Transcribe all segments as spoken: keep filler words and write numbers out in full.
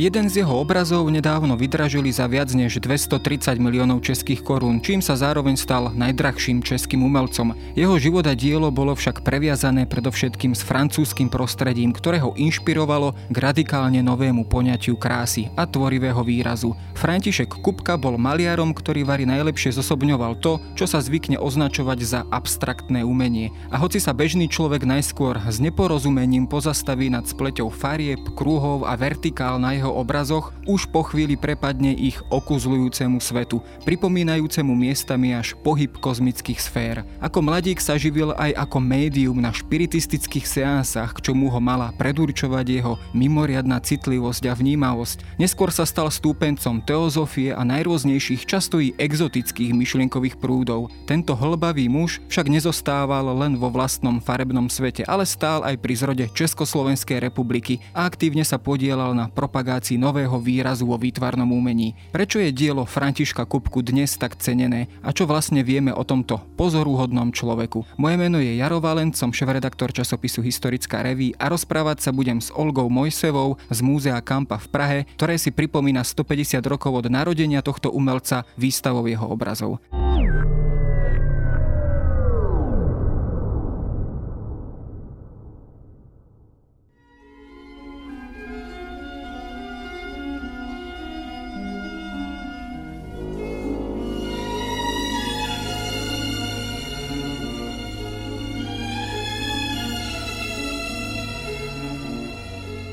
Jeden z jeho obrazov nedávno vydražili za viac než dvestotridsať miliónov českých korún, čím sa zároveň stal najdrahším českým umelcom. Jeho život a dielo bolo však previazané predovšetkým s francúzskym prostredím, ktoré ho inšpirovalo k radikálne novému poňatiu krásy a tvorivého výrazu. František Kupka bol maliarom, ktorý vari najlepšie zosobňoval to, čo sa zvykne označovať za abstraktné umenie. A hoci sa bežný človek najskôr s neporozumením pozastaví nad spleťou farieb, krúhov a vertikál na jeho obrazoch, už po chvíli prepadne ich okuzľujúcemu svetu, pripomínajúcemu miestami až pohyb kozmických sfér. Ako mladík sa živil aj ako médium na špiritistických seansách, k čomu ho mala predurčovať jeho mimoriadna citlivosť a vnímavosť. Neskôr sa stal stúpencom teozofie a najrôznejších, často i exotických myšlienkových prúdov. Tento hlbavý muž však nezostával len vo vlastnom farebnom svete, ale stál aj pri zrode Československej republiky a aktívne sa podieľal na propagácii nového výrazu vo výtvarnom umení. Prečo je dielo Františka Kupku dnes tak cenené a čo vlastne vieme o tomto pozoruhodnom človeku? Moje meno je Jaro Valent, som šéfredaktor časopisu Historická reví a rozprávať sa budem s Olgou Mojsevou z Múzea Kampa v Prahe, ktoré si pripomína stopäťdesiat rokov od narodenia tohto umelca výstavou jeho obrazov.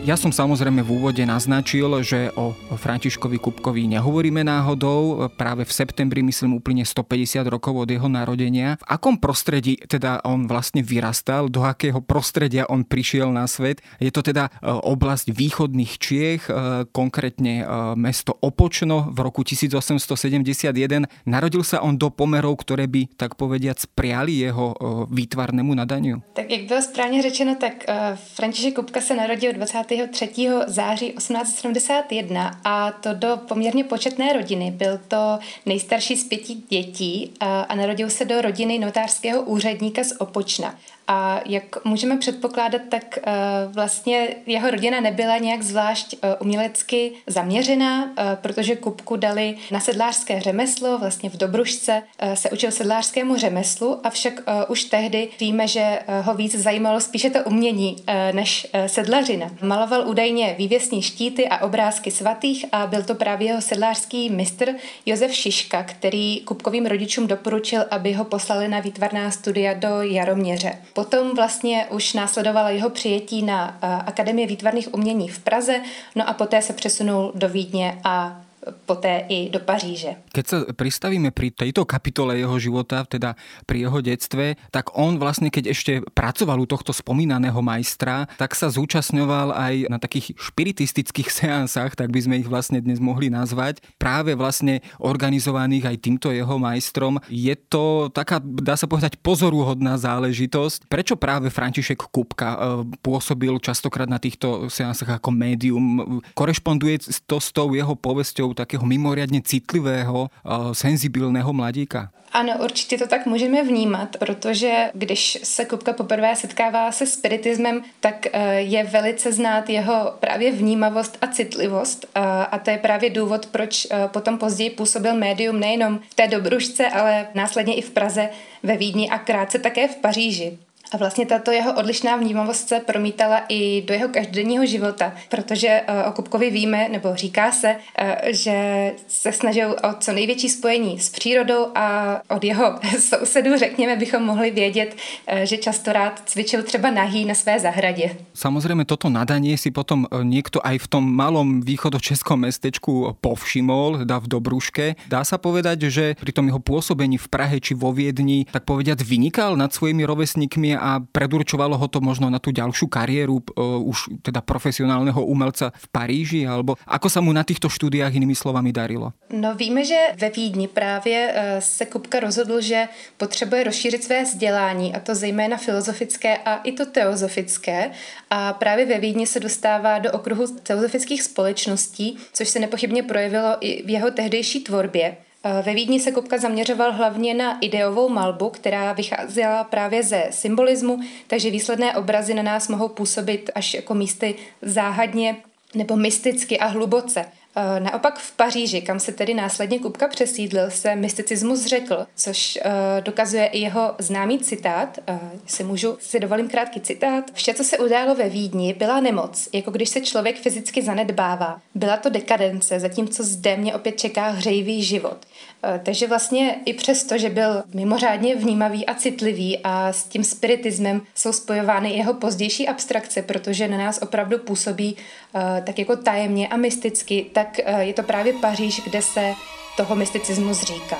Ja som samozrejme v úvode naznačil, že o Františkovi Kupkovi nehovoríme náhodou. Práve v septembri, myslím, úplne stopäťdesiat rokov od jeho narodenia. V akom prostredí teda on vlastne vyrastal? Do akého prostredia on prišiel na svet? Je to teda oblasť východných Čiech, konkrétne mesto Opočno v roku tisícosemstosedemdesiatjeden. Narodil sa on do pomerov, ktoré by, tak povediac, priali jeho výtvarnému nadaniu. Tak jak bylo správne řečeno, tak František Kupka sa narodil dvacátého třetího září osmnáct sedmdesát jedna a to do poměrně početné rodiny. Byl to nejstarší z pěti dětí a narodil se do rodiny notářského úředníka z Opočna. A jak můžeme předpokládat, tak vlastně jeho rodina nebyla nějak zvlášť umělecky zaměřená, protože Kupku dali na sedlářské řemeslo, vlastně v Dobrušce se učil sedlářskému řemeslu, avšak už tehdy víme, že ho víc zajímalo spíše to umění než sedlařina. Maloval údajně vývěsní štíty a obrázky svatých a byl to právě jeho sedlářský mistr Josef Šiška, který Kupkovým rodičům doporučil, aby ho poslali na výtvarná studia do Jaroměře. Potom vlastně už následovalo jeho přijetí na Akademii výtvarných umění v Praze, no a poté se přesunul do Vídně a poté i do Paríže. Keď sa pristavíme pri tejto kapitole jeho života, teda pri jeho detstve, tak on vlastne, keď ešte pracoval u tohto spomínaného majstra, tak sa zúčastňoval aj na takých špiritistických seansách, tak by sme ich vlastne dnes mohli nazvať, práve vlastne organizovaných aj týmto jeho majstrom. Je to taká, dá sa povedať, pozoruhodná záležitosť. Prečo práve František Kupka pôsobil častokrát na týchto seansách ako médium? Korešponduje to s tou jeho povesťou takého mimoriadne citlivého, senzibilného mladíka? Ano, určitě to tak můžeme vnímat, protože když se Kupka poprvé setkává se spiritismem, tak je velice znát jeho právě vnímavost a citlivost a to je právě důvod, proč potom později působil médium nejenom v té Dobrušce, ale následně i v Praze, ve Vídni a krátce také v Paříži. A vlastně tato jeho odlišná vnímavost se promítala i do jeho každodenního života, protože o Kupkovi víme, nebo říká se, že se snažil o co největší spojení s přírodou a od jeho sousedů, řekněme, bychom mohli vědět, že často rád cvičil třeba nahý na své zahradě. Samozřejmě toto nadanie si potom niekto aj v tom malom východočeskom mestečku povšimol, teda v Dobruške. Dá sa povedať, že pri tom jeho pôsobení v Prahe či vo Viedni, tak povediať, vynikal nad svojimi rovesníkmi a predurčovalo ho to možno na tú ďalšiu kariéru uh, už teda profesionálneho umelca v Paríži, alebo ako sa mu na týchto štúdiách inými slovami darilo? No víme, že ve Vídni právě uh, se Kupka rozhodl, že potřebuje rozšířit své vzdělání, a to zejména filozofické a i to teozofické, a právě ve Vídni se dostává do okruhu teozofických společností, což se nepochybně projevilo i v jeho tehdejší tvorbě. Ve Vídni se Kupka zaměřoval hlavně na ideovou malbu, která vycházela právě ze symbolismu, takže výsledné obrazy na nás mohou působit až jako místy záhadně nebo mysticky a hluboce. Naopak v Paříži, kam se tedy následně Kupka přesídlil, se mysticismus zřekl, což dokazuje i jeho známý citát. Si můžu, si dovolím krátký citát. Vše, co se událo ve Vídni, byla nemoc, jako když se člověk fyzicky zanedbává. Byla to dekadence, zatímco zde mě opět čeká hřejivý život. Takže vlastně i přesto, že byl mimořádně vnímavý a citlivý a s tím spiritismem jsou spojovány jeho pozdější abstrakce, protože na nás opravdu působí tak jako tajemně a mysticky, tak je to právě Paříž, kde se toho mysticismu zříká.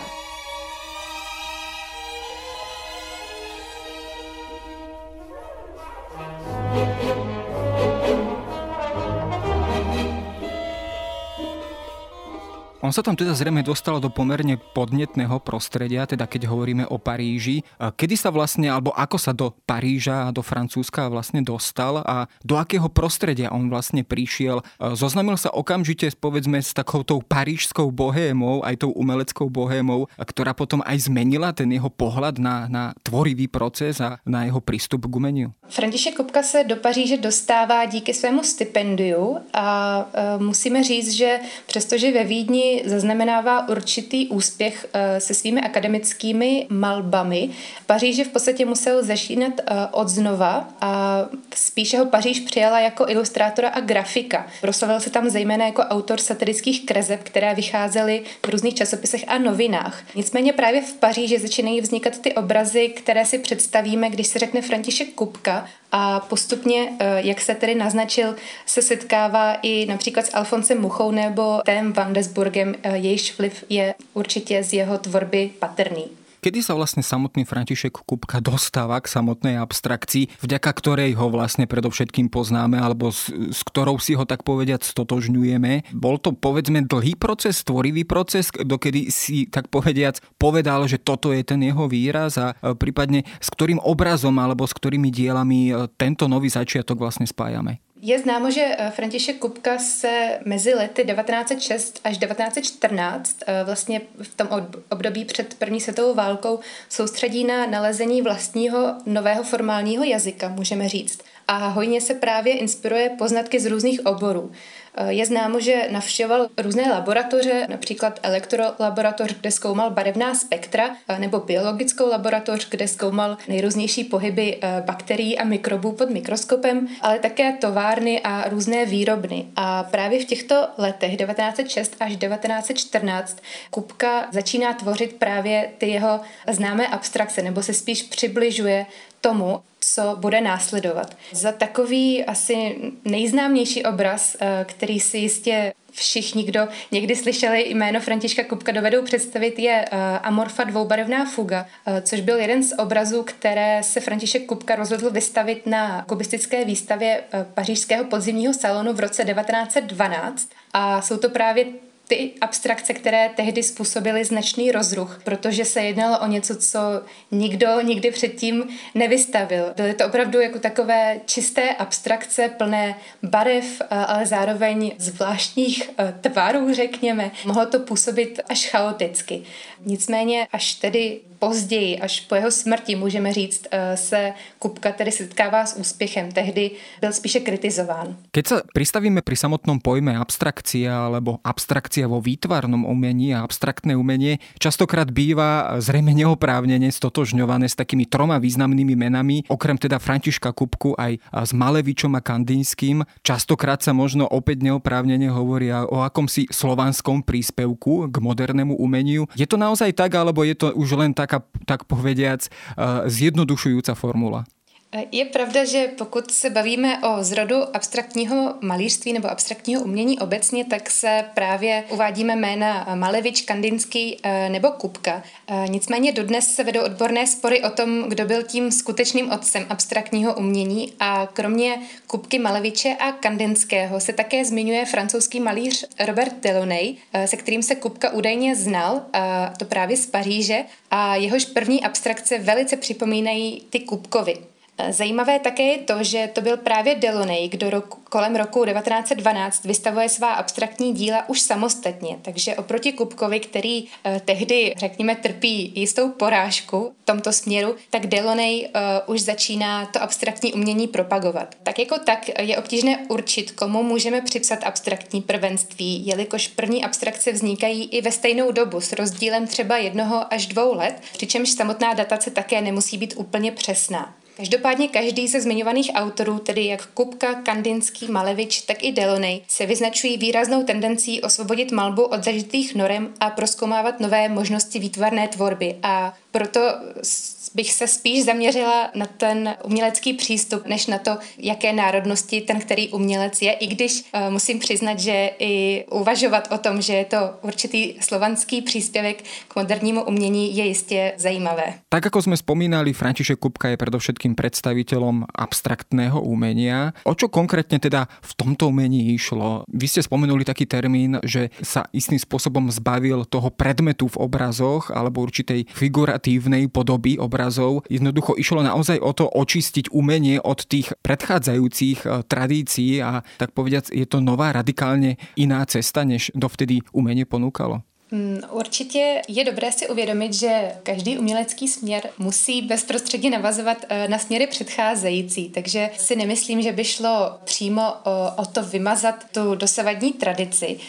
On sa tam teda zrejme dostal do pomerne podnetného prostredia, teda keď hovoríme o Paríži. Kedy sa vlastne, alebo ako sa do Paríža, do Francúzska vlastne dostal a do akého prostredia on vlastne prišiel? Zoznamil sa okamžite, povedzme, s takoutou parížskou bohémou, aj tou umeleckou bohémou, ktorá potom aj zmenila ten jeho pohľad na, na tvorivý proces a na jeho prístup k umeniu. František Kupka se do Paříže dostává díky svému stipendiu a e, musíme říct, že přestože ve Vídni zaznamenává určitý úspěch se svými akademickými malbami. Paříž v podstatě musel začínat od znova a spíše ho Paříž přijala jako ilustrátora a grafika. Proslavil se tam zejména jako autor satirických kreseb, které vycházely v různých časopisech a novinách. Nicméně právě v Paříži začínají vznikat ty obrazy, které si představíme, když se řekne František Kupka, a postupně, jak se tedy naznačil, se setkává i například s Alfonsem Muchou nebo Tém Vandesburgem, jejíž vliv je určitě z jeho tvorby patrný. Kedy sa vlastne samotný František Kupka dostáva k samotnej abstrakcii, vďaka ktorej ho vlastne predovšetkým poznáme alebo s, s ktorou si ho tak povediať stotožňujeme? Bol to povedzme dlhý proces, tvorivý proces, dokedy si tak povediac povedal, že toto je ten jeho výraz a prípadne s ktorým obrazom alebo s ktorými dielami tento nový začiatok vlastne spájame? Je známo, že František Kupka se mezi lety devatenáct set šest až devatenáct set čtrnáct, vlastně v tom období před první světovou válkou, soustředí na nalezení vlastního nového formálního jazyka, můžeme říct. A hojně se právě inspiruje poznatky z různých oborů. Je známo, že navštěvoval různé laboratoře, například elektrolaboratoř, kde zkoumal barevná spektra, nebo biologickou laboratoř, kde zkoumal nejrůznější pohyby bakterií a mikrobů pod mikroskopem, ale také továrny a různé výrobny. A právě v těchto letech devatenáct set šest až devatenáct set čtrnáct Kupka začíná tvořit právě ty jeho známé abstrakce, nebo se spíš přibližuje tomu, co bude následovat. Za takový asi nejznámější obraz, který si jistě všichni, kdo někdy slyšeli jméno Františka Kupka, dovedou představit, je Amorfa dvoubarevná fuga, což byl jeden z obrazů, které se František Kupka rozhodl vystavit na kubistické výstavě pařížského podzimního salonu v roce devatenáct set dvanáct. A jsou to právě ty abstrakce, které tehdy způsobily značný rozruch, protože se jednalo o něco, co nikdo nikdy předtím nevystavil. Byly to opravdu jako takové čisté abstrakce, plné barev, ale zároveň zvláštních tvarů, řekněme. Mohlo to působit až chaoticky. Nicméně až tedy později, až po jeho smrti, můžeme říct, se Kupka tedy setkává s úspěchem. Tehdy byl spíše kritizován. Keď sa pristavíme pri samotnom pojme abstrakcia alebo abstrakcia vo výtvarnom umení a abstraktné umenie častokrát býva zrejme neoprávnene stotožňované s takými troma významnými menami, okrem teda Františka Kupku aj s Malevičom a Kandinským. Častokrát sa možno opäť neoprávnene hovoria o akomsi slovanskom príspevku k modernému umeniu. Je to naozaj tak, alebo je to už len taká, tak povediac, zjednodušujúca formula? Je pravda, že pokud se bavíme o zrodu abstraktního malířství nebo abstraktního umění obecně, tak se právě uvádíme jména Malevič, Kandinský nebo Kupka. Nicméně dodnes se vedou odborné spory o tom, kdo byl tím skutečným otcem abstraktního umění, a kromě Kupky, Maleviče a Kandinského se také zmiňuje francouzský malíř Robert Delaunay, se kterým se Kupka údajně znal, a to právě z Paříže, a jehož první abstrakce velice připomínají ty Kupkovi. Zajímavé také je to, že to byl právě Delaunay, kdo roku, kolem roku devatenáct set dvanáct vystavuje svá abstraktní díla už samostatně, takže oproti Kupkovi, který eh, tehdy, řekněme, trpí jistou porážku v tomto směru, tak Delaunay eh, už začíná to abstraktní umění propagovat. Tak jako tak je obtížné určit, komu můžeme připsat abstraktní prvenství, jelikož první abstrakce vznikají i ve stejnou dobu s rozdílem třeba jednoho až dvou let, přičemž samotná datace také nemusí být úplně přesná. Každopádně každý ze zmiňovaných autorů, tedy jak Kupka, Kandinský, Malevič, tak i Delaunay, se vyznačují výraznou tendencí osvobodit malbu od zažitých norem a prozkoumávat nové možnosti výtvarné tvorby. A proto bych se spíš zaměřila na ten umělecký přístup, než na to, jaké národnosti ten který umělec je, i když uh, musím přiznat, že i uvažovat o tom, že je to určitý slovanský příspěvek k modernímu umění je jistě zajímavé. Tak ako sme spomínali, František Kupka je predovšetkým predstaviteľom abstraktného umenia. O čo konkrétne teda v tomto umení išlo? Vy ste spomenuli taký termín, že sa istým spôsobom zbavil toho predmetu v obrazoch alebo určitej figuratívnej podoby obrazov. Jednoducho išlo naozaj o to očistiť umenie od tých predchádzajúcich tradícií a tak povediac je to nová, radikálne iná cesta, než dovtedy umenie ponúkalo. Určitě je dobré si uvědomit, že každý umělecký směr musí bezprostředně navazovat na směry předcházející, takže si nemyslím, že by šlo přímo o to vymazat tu dosavadní tradici.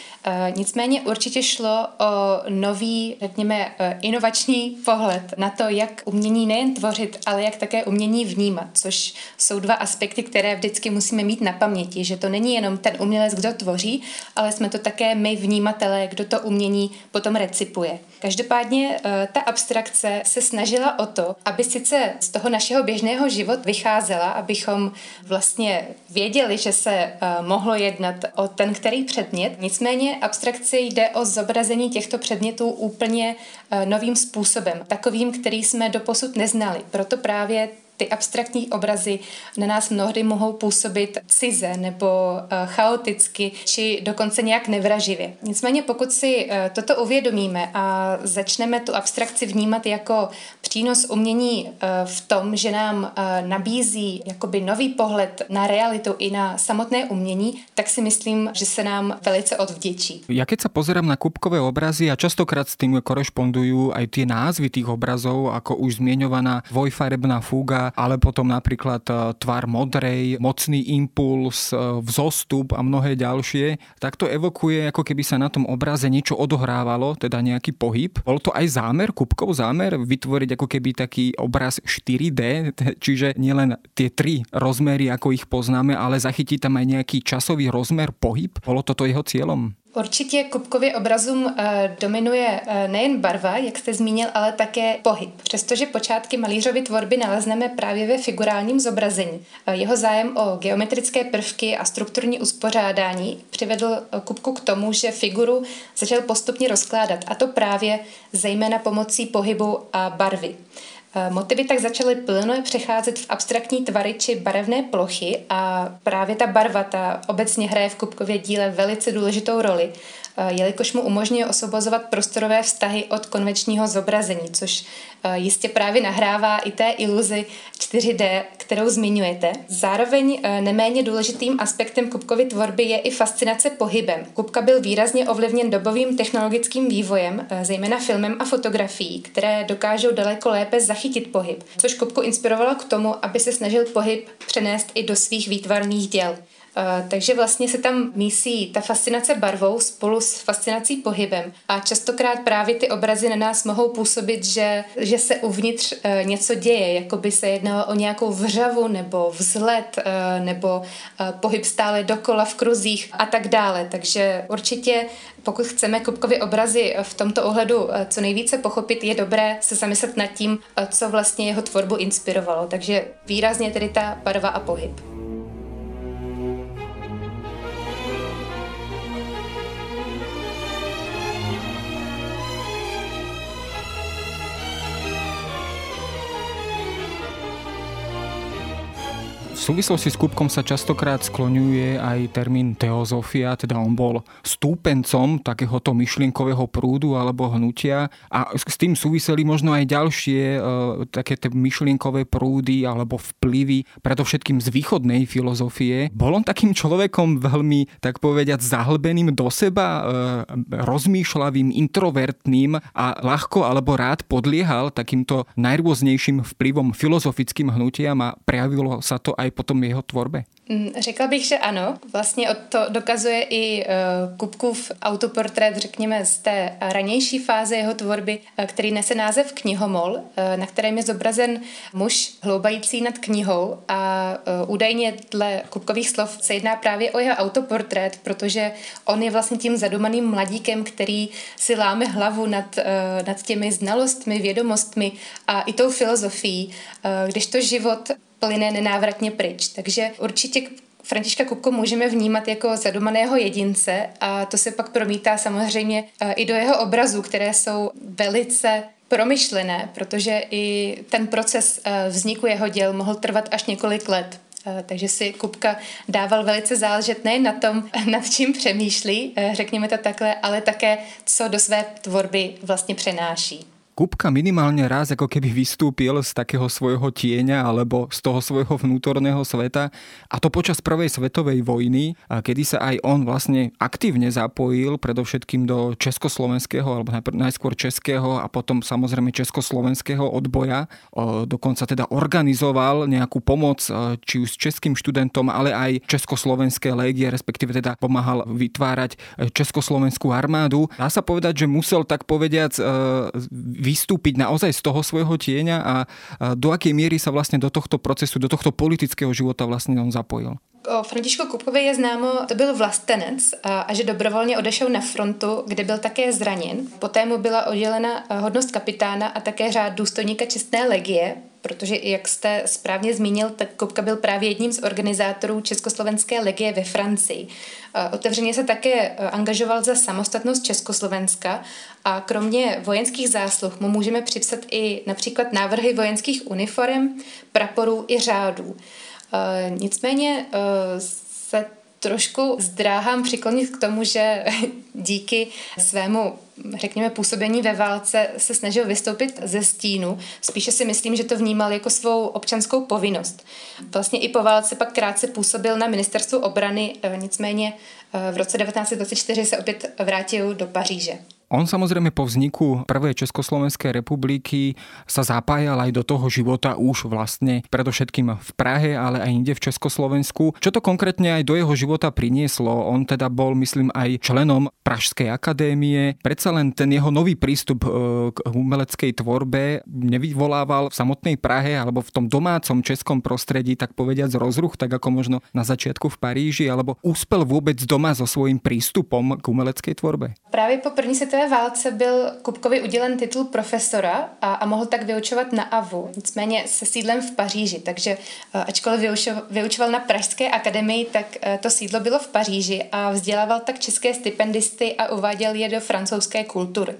Nicméně určitě šlo o nový, řekněme, inovační pohled na to, jak umění nejen tvořit, ale jak také umění vnímat, což jsou dva aspekty, které vždycky musíme mít na paměti, že to není jenom ten umělec, kdo tvoří, ale jsme to také my vnímatelé, kdo to umění potom recipuje. Každopádně ta abstrakce se snažila o to, aby sice z toho našeho běžného života vycházela, abychom vlastně věděli, že se mohlo jednat o ten který předmět. Nicméně abstrakce jde o zobrazení těchto předmětů úplně novým způsobem, takovým, který jsme doposud neznali. Proto právě ty abstraktní obrazy na nás mnohdy mohou působit cize nebo chaoticky, či dokonce nějak nevraživě. Nicméně pokud si toto uvědomíme a začneme tu abstrakci vnímat jako přínos umění v tom, že nám nabízí jakoby nový pohled na realitu i na samotné umění, tak si myslím, že se nám velice odvděčí. Ja keď sa pozerám na Kupkové obrazy a častokrát s tým korešpondujú aj tie názvy tých obrazov, ako už zmieňovaná dvojfarebná fúga, ale potom napríklad Tvar modrej, Mocný impuls, Vzostup a mnohé ďalšie, tak to evokuje, ako keby sa na tom obraze niečo odohrávalo, teda nejaký pohyb. Bol to aj zámer, Kupkov zámer, vytvoriť ako keby taký obraz štyri dé, čiže nielen tie tri rozmery, ako ich poznáme, ale zachytí tam aj nejaký časový rozmer, pohyb. Bolo toto jeho cieľom? Určitě Kupkově obrazům dominuje nejen barva, jak jste zmínil, ale také pohyb. Přestože počátky malířovy tvorby nalezneme právě ve figurálním zobrazení. Jeho zájem o geometrické prvky a strukturní uspořádání přivedl Kupku k tomu, že figuru začal postupně rozkládat, a to právě zejména pomocí pohybu a barvy. Motivy tak začaly plynule přecházet v abstraktní tvary či barevné plochy a právě ta barva ta obecně hraje v Kupkově díle velice důležitou roli, jelikož mu umožňuje osvobozovat prostorové vztahy od konvenčního zobrazení, což jistě právě nahrává i té iluzi čtyři dé, kterou zmiňujete. Zároveň neméně důležitým aspektem Kupkovy tvorby je i fascinace pohybem. Kupka byl výrazně ovlivněn dobovým technologickým vývojem, zejména filmem a fotografií, které dokážou daleko lépe zachytit pohyb, což Kupku inspirovalo k tomu, aby se snažil pohyb přenést i do svých výtvarných děl. Takže vlastně se tam mísí ta fascinace barvou spolu s fascinací pohybem a častokrát právě ty obrazy na nás mohou působit, že, že se uvnitř něco děje, jako by se jednalo o nějakou vřavu nebo vzlet nebo pohyb stále dokola v kruzích a tak dále. Takže určitě pokud chceme Kupkovy obrazy v tomto ohledu co nejvíce pochopit, je dobré se zamyslet nad tím, co vlastně jeho tvorbu inspirovalo. Takže výrazně tedy ta barva a pohyb. V súvislosti s kúpkom sa častokrát skloňuje aj termín teozofia, teda on bol stúpencom takéhoto myšlienkového prúdu alebo hnutia a s tým súviseli možno aj ďalšie e, také myšlienkové prúdy alebo vplyvy, predovšetkým z východnej filozofie. Bol on takým človekom veľmi, tak povediať, zahlbeným do seba, e, rozmýšľavým, introvertným a ľahko alebo rád podliehal takýmto najrôznejším vplyvom filozofickým hnutiam a prejavilo sa to aj potom jeho tvorbe? Řekla bych, že ano. Vlastně to dokazuje i Kupkův autoportrét, řekněme, z té ranější fáze jeho tvorby, který nese název Knihomol, na kterém je zobrazen muž hloubající nad knihou a údajně dle Kupkových slov se jedná právě o jeho autoportrét, protože on je vlastně tím zadumaným mladíkem, který si láme hlavu nad, nad těmi znalostmi, vědomostmi a i tou filozofií, když to život plyne nenávratně pryč. Takže určitě Františka Kupku můžeme vnímat jako zadumaného jedince a to se pak promítá samozřejmě i do jeho obrazů, které jsou velice promyšlené, protože i ten proces vzniku jeho děl mohl trvat až několik let. Takže si Kupka dával velice záležet nejen na tom, nad čím přemýšlí, řekněme to takhle, ale také, co do své tvorby vlastně přenáší. Kupka minimálne raz ako keby vystúpil z takého svojho tieňa alebo z toho svojho vnútorného sveta a to počas prvej svetovej vojny, kedy sa aj on vlastne aktívne zapojil predovšetkým do československého alebo najskôr českého a potom samozrejme československého odboja. Dokonca teda organizoval nejakú pomoc či už s českým študentom, ale aj československé légie, respektíve teda pomáhal vytvárať československú armádu. Dá sa povedať, že musel tak povediac vystúpiť naozaj z toho svojho tieňa a do akej miery sa vlastne do tohto procesu, do tohto politického života vlastne on zapojil? O Františku Kupkovi je známo, to byl vlastenec a, a že dobrovolně odešel na frontu, kde byl také zraněn. Poté mu byla oddělena hodnost kapitána a také řád důstojníka čestné legie, protože, jak jste správně zmínil, tak Kupka byl právě jedním z organizátorů Československé legie ve Francii. Otevřeně se také angažoval za samostatnost Československa a kromě vojenských zásluh mu můžeme připsat i například návrhy vojenských uniform, praporů i řádů. Uh, nicméně uh, se trošku zdráhám přiklonit k tomu, že díky svému, řekněme, působení ve válce se snažil vystoupit ze stínu. Spíše si myslím, že to vnímal jako svou občanskou povinnost. Vlastně i po válce pak krátce působil na ministerstvu obrany, nicméně v roce devatenáct dvacet čtyři se opět vrátil do Paříže. On samozrejme po vzniku prvej Československej republiky sa zapájal aj do toho života už vlastne predovšetkým v Prahe, ale aj inde v Československu. Čo to konkrétne aj do jeho života prinieslo? On teda bol, myslím, aj členom Pražskej akadémie. Predsa len ten jeho nový prístup k umeleckej tvorbe nevyvolával v samotnej Prahe alebo v tom domácom českom prostredí, tak povediac, rozruch, tak ako možno na začiatku v Paríži, alebo úspel vôbec doma so svojím prístupom k umeleckej tvorbe? Práve po první svetové válce byl Kupkovi udělen titul profesora a, a mohl tak vyučovat na A V U, nicméně se sídlem v Paříži, takže ačkoliv vyučoval, vyučoval na Pražské akademii, tak to sídlo bylo v Paříži a vzdělával tak české stipendisty a uváděl je do francouzské kultury.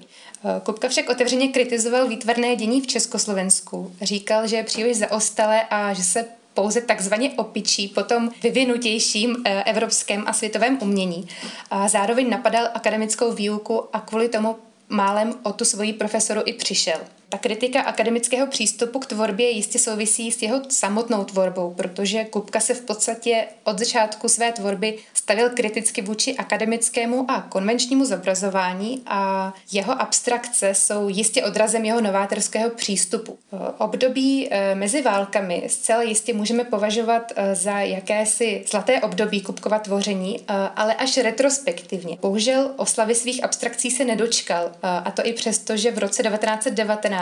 Kupka však otevřeně kritizoval výtvarné dění v Československu. Říkal, že je příliš zaostalé a že se pouze takzvaně opičí po tom vyvinutějším evropském a světovém umění. A zároveň napadal akademickou výuku a kvůli tomu málem o tu svoji profesoru i přišel. Ta kritika akademického přístupu k tvorbě jistě souvisí s jeho samotnou tvorbou, protože Kupka se v podstatě od začátku své tvorby stavil kriticky vůči akademickému a konvenčnímu zobrazování a jeho abstrakce jsou jistě odrazem jeho novátorského přístupu. Období mezi válkami zcela jistě můžeme považovat za jakési zlaté období Kupkova tvoření, ale až retrospektivně. Bohužel oslavy svých abstrakcí se nedočkal, a to i přesto, že v roce devatenáct devatenáct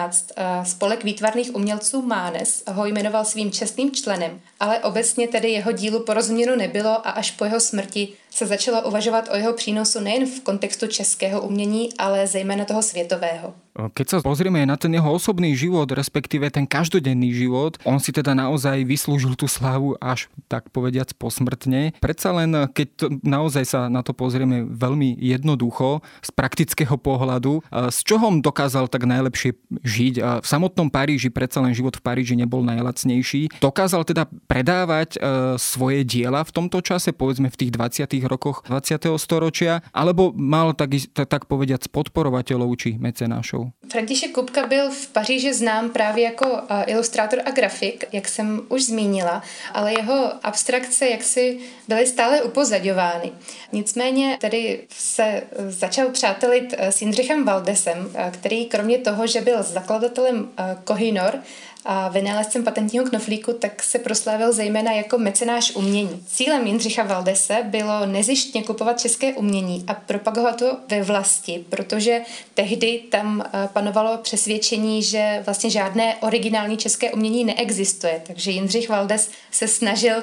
Spolek výtvarných umělců Mánes ho jmenoval svým čestným členem, ale obecně tedy jeho dílu porozuměno nebylo a až po jeho smrti se začalo uvažovat o jeho přínosu nejen v kontextu českého umění, ale zejména toho světového. Keď sa pozrieme na ten jeho osobný život, respektíve ten každodenný život, on si teda naozaj vyslúžil tú slávu až, tak povediac, posmrtne. Predsa len, keď to, naozaj sa na to pozrieme veľmi jednoducho, z praktického pohľadu, z čoho dokázal tak najlepšie žiť? V samotnom Paríži, predsa len život v Paríži nebol najlacnejší. Dokázal teda predávať svoje diela v tomto čase, povedzme v tých dvadsiatych rokoch dvadsiateho storočia, alebo mal tak, tak povediac podporovateľov či mecenášov? František Kupka byl v Paříži znám právě jako ilustrátor a grafik, jak jsem už zmínila, ale jeho abstrakce jaksi byly stále upozaďovány. Nicméně tedy se začal přátelit s Jindřichem Valdesem, který kromě toho, že byl zakladatelem Kohinor a vynálezcem patentního knoflíku, tak se proslavil zejména jako mecenáš umění. Cílem Jindřicha Valdese bylo nezištně kupovat české umění a propagovat ho ve vlasti, protože tehdy tam panovalo přesvědčení, že vlastně žádné originální české umění neexistuje. Takže Jindřich Valdes se snažil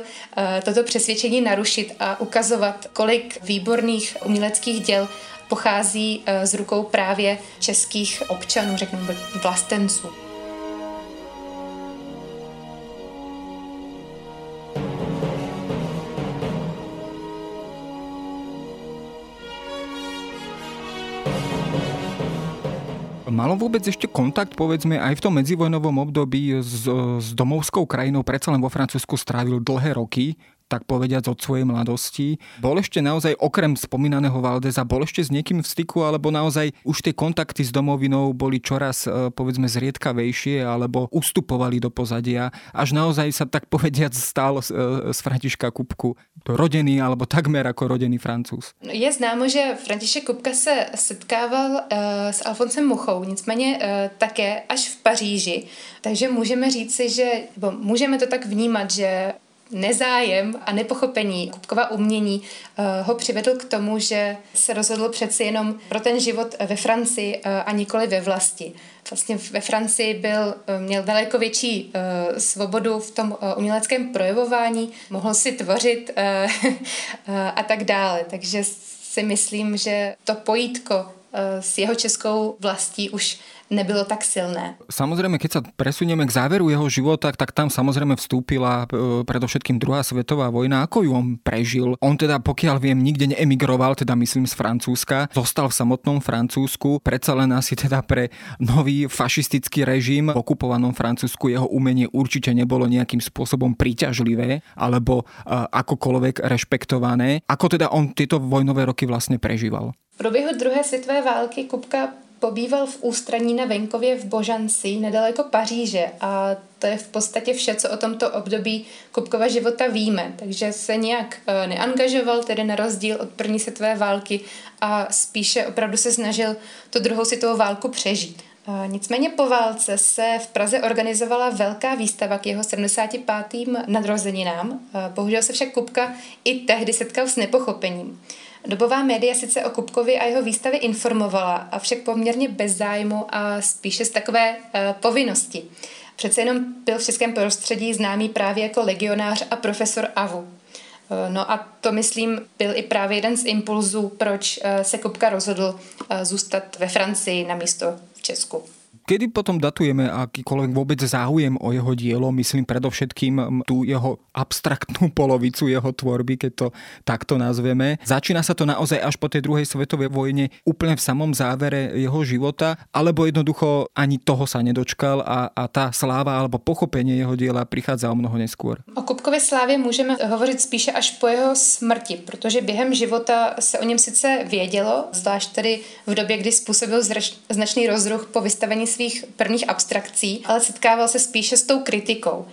toto přesvědčení narušit a ukazovat, kolik výborných uměleckých děl pochází z rukou právě českých občanů, řekněme vlastenců. Malo vôbec ešte kontakt, povedzme, aj v tom medzivojnovom období s, s domovskou krajinou? Predsa len vo Francúzsku strávil dlhé roky, tak povediac od svojej mladosti. Bol ešte naozaj, okrem spomínaného Valdesa, bol ešte s niekým v styku, alebo naozaj už tie kontakty s domovinou boli čoraz, povedzme, zriedkavejšie, alebo ustupovali do pozadia, až naozaj sa, tak povediac, stal z, z Františka Kupku rodený, alebo takmer ako rodený Francúz? Je známo, že František Kupka se setkával e, s Alfonsem Muchou, nicméně e, také až v Paříži. Takže můžeme říci, že, bo můžeme to tak vnímat, že nezájem a nepochopení Kupkova umění uh, ho přivedl k tomu, že se rozhodl přeci jenom pro ten život ve Francii uh, a nikoli ve vlasti. Vlastně ve Francii byl, měl daleko větší uh, svobodu v tom uh, uměleckém projevování, mohl si tvořit uh, uh, a tak dále. Takže si myslím, že to pojítko uh, s jeho českou vlastí už nebylo tak silné. Samozrejme, keď sa presunieme k záveru jeho života, tak tam samozrejme vstúpila e, predovšetkým druhá svetová vojna. Ako ju on prežil? On teda, pokiaľ viem, nikde neemigroval, teda myslím z Francúzska. Zostal v samotnom Francúzsku. Predsa len asi teda pre nový fašistický režim v okupovanom Francúzsku jeho umenie určite nebolo nejakým spôsobom príťažlivé alebo e, akokoľvek rešpektované. Ako teda on tieto vojnové roky vlastne prežíval? V průběhu druhé světové války Kupka pobýval v ústraní na venkově v Božanci, nedaleko Paříže, a to je v podstatě vše, co o tomto období Kupkova života víme. Takže se nějak neangažoval, tedy na rozdíl od první světové války, a spíše opravdu se snažil tu druhou světovou válku přežít. Nicméně po válce se v Praze organizovala velká výstava k jeho sedmdesáti pátým narozeninám. Bohužel se však Kupka i tehdy setkal s nepochopením. Dobová média sice o Kupkovi a jeho výstavě informovala, avšak poměrně bez zájmu a spíše z takové e, povinnosti. Přece jenom byl v českém prostředí známý právě jako legionář a profesor á vé u. E, no a to, myslím, byl i právě jeden z impulzů, proč e, se Kupka rozhodl e, zůstat ve Francii na místo v Česku. Kedy potom datujeme akýkoľvek vôbec záujem o jeho dielo, myslím predovšetkým tú jeho abstraktnú polovicu jeho tvorby, keď to takto nazveme. Začína sa to naozaj až po tej druhej svetovej vojne, úplne v samom závere jeho života, alebo jednoducho ani toho sa nedočkal a, a tá sláva alebo pochopenie jeho diela prichádza o mnoho neskôr? O Kupkové slávě môžeme hovoriť spíše až po jeho smrti, pretože během života se o ňom sice vědělo, zvlášť tedy v době, kdy spôsobil značný rozruch po vystavení svých prvních abstrakcí, ale setkával se spíše s tou kritikou.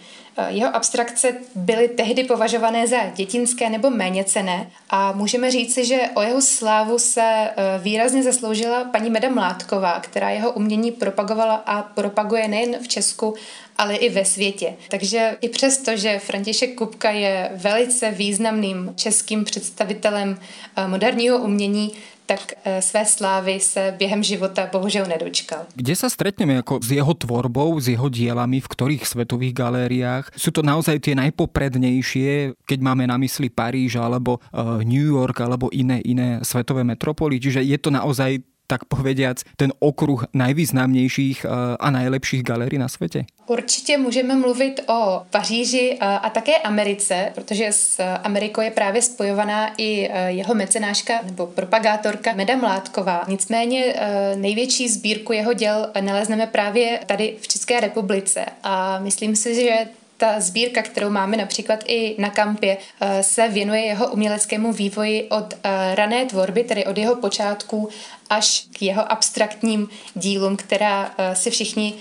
Jeho abstrakce byly tehdy považované za dětinské nebo méněcenné a můžeme říci, že o jeho slávu se výrazně zasloužila paní Meda Mládková, která jeho umění propagovala a propaguje nejen v Česku, ale i ve světě. Takže i přesto, že František Kupka je velice významným českým představitelem moderního umění, tak své slávy se během života bohužel nedočkal. Kde sa stretneme ako s jeho tvorbou, s jeho dielami, v ktorých svetových galériách? Sú to naozaj tie najpoprednejšie, keď máme na mysli Paríž alebo New York alebo iné iné svetové metropoly? Čiže je to naozaj tak povediac, ten okruh najvýznamnějších a nejlepších galerií na světě? Určitě můžeme mluvit o Paříži a také Americe, protože s Amerikou je právě spojovaná i jeho mecenáška nebo propagátorka Meda Mládková. Nicméně největší sbírku jeho děl nalezneme právě tady v České republice a myslím si, že ta sbírka, kterou máme například i na kampě, se věnuje jeho uměleckému vývoji od rané tvorby, tedy od jeho počátků až k jeho abstraktním dílům, která si všichni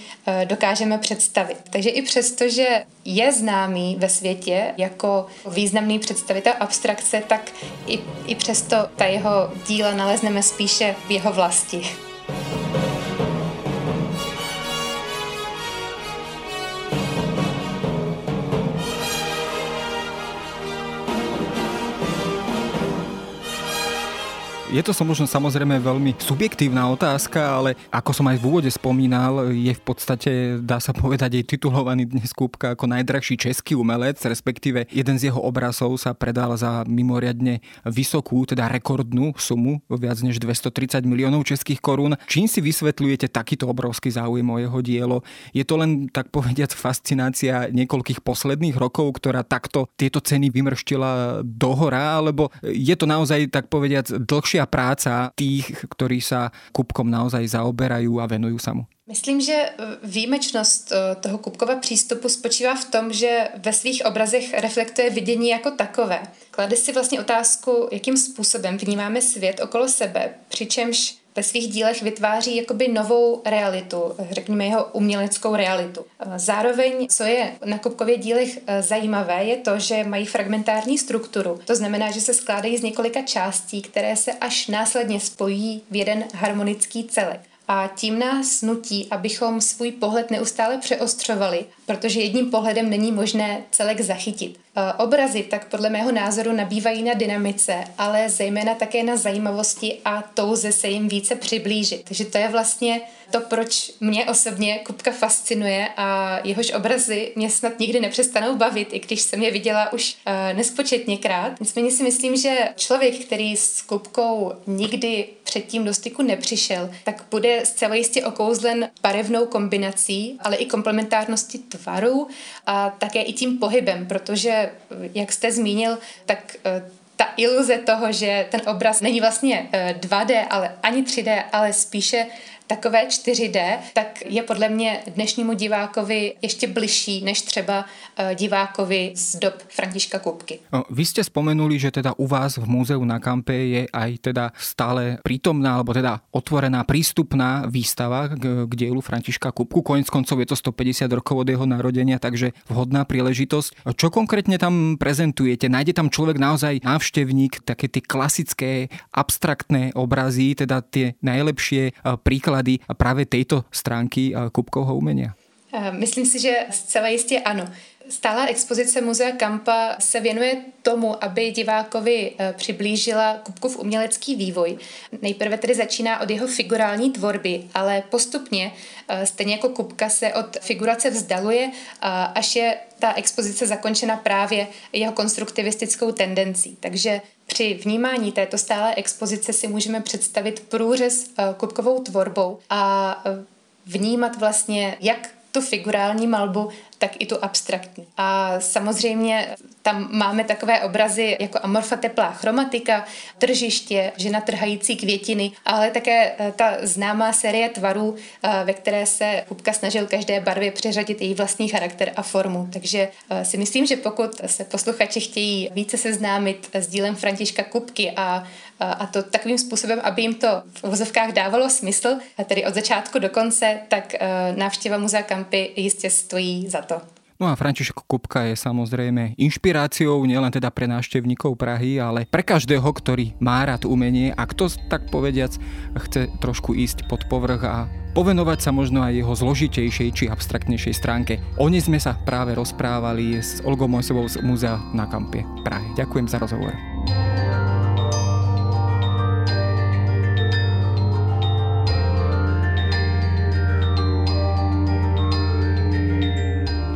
dokážeme představit. Takže i přesto, že je známý ve světě jako významný představitel abstrakce, tak i, i přesto ta jeho díla nalezneme spíše v jeho vlasti. Je to možno samozrejme veľmi subjektívna otázka, ale ako som aj v úvode spomínal, je v podstate, dá sa povedať, aj titulovaný dnes Kúbka ako najdrahší český umelec, respektíve jeden z jeho obrazov sa predal za mimoriadne vysokú, teda rekordnú sumu, viac než dvestotridsať miliónov českých korún. Čím si vysvetľujete takýto obrovský záujem o jeho dielo? Je to len, tak povediať, fascinácia niekoľkých posledných rokov, ktorá takto tieto ceny vymrštila dohora, alebo je to naozaj, tak povediať, dlhšia a práca tých, ktorí sa Kúbkom naozaj zaoberajú a venujú sa mu? Myslím, že výjimečnost toho Kúbkova přístupu spočívá v tom, že ve svých obrazech reflektuje vidění jako takové. Klade si vlastně otázku, jakým způsobem vnímáme svět okolo sebe, přičemž ve svých dílech vytváří jakoby novou realitu, řekněme jeho uměleckou realitu. Zároveň, co je na Kúbkově dílech zajímavé, je to, že mají fragmentární strukturu. To znamená, že se skládají z několika částí, které se až následně spojí v jeden harmonický celek. A tím nás nutí, abychom svůj pohled neustále přeostřovali, protože jedním pohledem není možné celek zachytit. Obrazy tak podle mého názoru nabývají na dynamice, ale zejména také na zajímavosti a touze se jim více přiblížit. Takže to je vlastně to, proč mě osobně Kúbka fascinuje a jehož obrazy mě snad nikdy nepřestanou bavit, i když jsem je viděla už nespočetněkrát. Nicméně si myslím, že člověk, který s Kúbkou nikdy předtím do styku nepřišel, tak bude zcela jistě okouzlen barevnou kombinací, ale i komplementárnosti tvarů a také i tím pohybem, protože, jak jste zmínil, tak ta iluze toho, že ten obraz není vlastně dva dé, ale ani tři dé, ale spíše takové čtyři dé, tak je podle mě dnešnímu divákovi ještě bližší než třeba divákovi z dob Františka Kúbky. Vy ste spomenuli, že teda u vás v múzeu na Kampe je aj teda stále prítomná, alebo teda otvorená, prístupná výstava k, k dielu Františka Kúbku. Koniec koncov je to stopäťdesiat rokov od jeho narodenia, takže vhodná príležitosť. Čo konkrétne tam prezentujete? Nájde tam človek naozaj návštevník, také tie klasické abstraktné obrazy, teda tie najlepšie príklady a právě této stránky Kúbkovho umění? Myslím si, že zcela jistě ano. Stálá expozice Muzea Kampa se věnuje tomu, aby divákovi přiblížila Kúbkův umělecký vývoj. Nejprve tedy začíná od jeho figurální tvorby, ale postupně, stejně jako Kúbka, se od figurace vzdaluje, až je ta expozice zakončena právě jeho konstruktivistickou tendencí. Takže při vnímání této stálé expozice si můžeme představit průřez Kúbkovou tvorbou a vnímat vlastně jak tu figurální malbu, tak i tu abstraktní. A samozřejmě tam máme takové obrazy jako amorfa teplá chromatika, tržiště, žena trhající květiny, ale také ta známá série tvarů, ve které se Kúbka snažil každé barvě přiřadit její vlastní charakter a formu. Takže si myslím, že pokud se posluchači chtějí více seznámit s dílem Františka Kúbky a, a to takovým způsobem, aby jim to v uvozovkách dávalo smysl, tedy od začátku do konce, tak návštěva Muzea Kampy jistě stojí za to. No a František Kúbka je samozrejme inšpiráciou nielen teda pre návštevníkov Prahy, ale pre každého, ktorý má rád umenie a kto, tak povediac, chce trošku ísť pod povrch a povenovať sa možno aj jeho zložitejšej či abstraktnejšej stránke. O nej sme sa práve rozprávali s Olgou Mojsovou z Múzea na Kampe Prahy. Ďakujem za rozhovor.